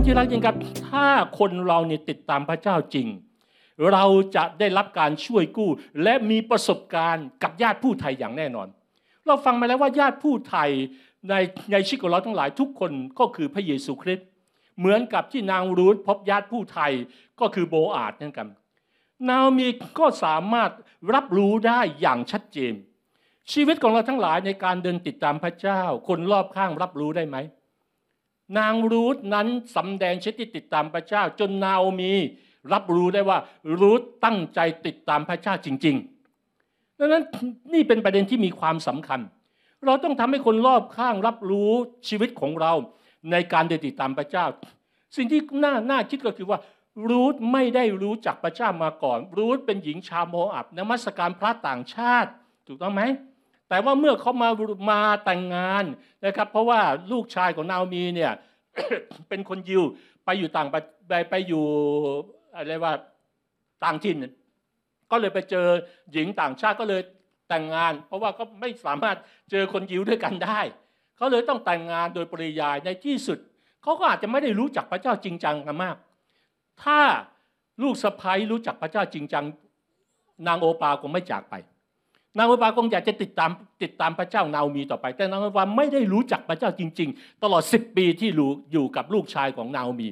องที่รักยิ่งครับถ้าคนเราเนี่ยติดตามพระเจ้าจริงเราจะได้รับการช่วยกู้และมีประสบการณ์กับญาติผู้ไทยอย่างแน่นอนเราฟังมาแล้วว่าญาติผู้ไทยในชีวิตของเราทั้งหลายทุกคนก็คือพระเยซูคริสต์เหมือนกับที่นางรูธพบญาติผู้ไทยก็คือโบอาซนั่นกันนาโอมีก็สามารถรับรู้ได้อย่างชัดเจนชีวิตของเราทั้งหลายในการเดินติดตามพระเจ้าคนรอบข้างรับรู้ได้ไหมนางรูธนั้นสำแดงชีวิตที่ติดตามพระเจ้าจนนาโอมีรับรู้ได้ว่ารูธตั้งใจติดตามพระเจ้าจริงๆดังนั้นนี่เป็นประเด็นที่มีความสำคัญเราต้องทำให้คนรอบข้างรับรู้ชีวิตของเราในการเดินติดตามพระเจ้าสิ่งที่น่าคิดก็คือว่ารูธไม่ได้รู้จักพระเจ้ามาก่อนรูธเป็นหญิงชาวโมอับนมัสการพระต่างชาติถูกต้องไหมแต่ว่าเมื่อเขามาแต่งงานนะครับเพราะว่าลูกชายของนาโอมีเนี่ย เป็นคนยิวไปอยู่อะไรว่าต่างถิ่นก็เลยไปเจอหญิงต่างชาติก็เลยแต่งงานเพราะว่าก็ไม่สามารถเจอคนยิวด้วยกันได้เขาเลยต้องแต่งงานโดยปริยายในที่สุดเขาก็อาจจะไม่ได้รู้จักพระเจ้าจริงจังกันมากถ้าลูกสะใภ้รู้จักพระเจ้าจริงจังนางโอปาคงไม่จากไปนางโอปาคงอยากจะติดตามพระเจ้านาโอมีต่อไปแต่นางโอปาไม่ได้รู้จักพระเจ้าจริงๆตลอด10ปีที่อยู่กับลูกชายของนาโอมี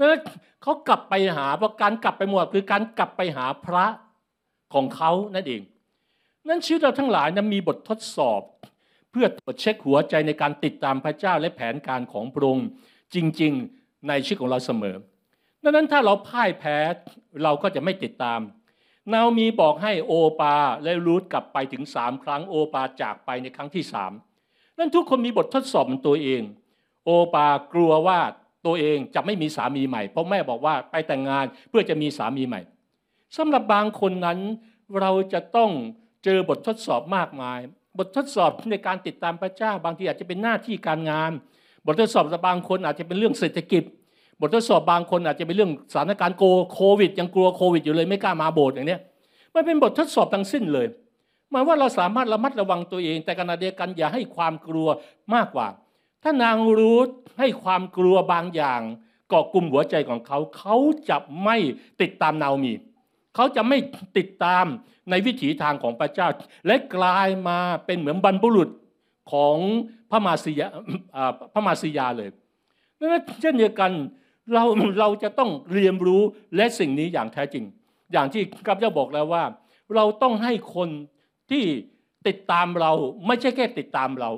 นั้นเขากลับไปหาเพราะการกลับไปหมดคือการกลับไปหาพระของเขานั่นเองนั้นชีวิตเราทั้งหลายนั้นมีบททดสอบเพื่อตรวจเช็คหัวใจในการติดตามพระเจ้าและแผนการของพระองค์จริงๆในชีวิตของเราเสมอดังนั้นถ้าเราพ่ายแพ้เราก็จะไม่ติดตามนาโอมีบอกให้โอปาและรูธกลับไปถึง3ครั้งโอปาจากไปในครั้งที่3นั้นทุกคนมีบททดสอบของตัวเองโอปากลัวว่าตัวเองจะไม่มีสามีใหม่เพราะแม่บอกว่าไปแต่งงานเพื่อจะมีสามีใหม่สำหรับบางคนนั้นเราจะต้องเจอบททดสอบมากมายบททดสอบในการติดตามพระเจ้าบางทีอาจจะเป็นหน้าที่การงานบททดสอบบางคนอาจจะเป็นเรื่องเศรษฐกิจบททดสอบบางคนอาจจะเป็นเรื่องสถานการณ์โควิดยังกลัวโควิดอยู่เลยไม่กล้ามาโบสถ์อย่างนี้มันเป็นบททดสอบทั้งสิ้นเลยหมายว่าเราสามารถระมัดระวังตัวเองแต่ขณะเดียวกันอย่าให้ความกลัวมากกว่าถ้านางรู้ให้ความกลัวบางอย่างเกาะกลุ่มหัวใจของเขาเขาจะไม่ติดตามนาโอมีเขาจะไม่ติดตามในวิถีทางของพระเจ้าและกลายมาเป็นเหมือนบรรพบุรุษของพระมาสียาเลยนั่นเช่นเดียวกันเราจะต้องเรียนรู้และสิ่งนี้อย่างแท้จริงอย่างที่ข้าพเจ้าบอกแล้วว่าเราต้องให้คนที่ติดตามเราไม่ใช่แค่ติดตามเรา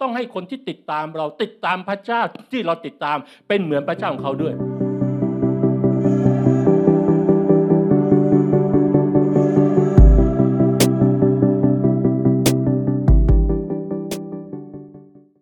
ต้องให้คนที่ติดตามเราติดตามพระเจ้าที่เราติดตามเป็นเหมือนพระเจ้าของเขาด้วย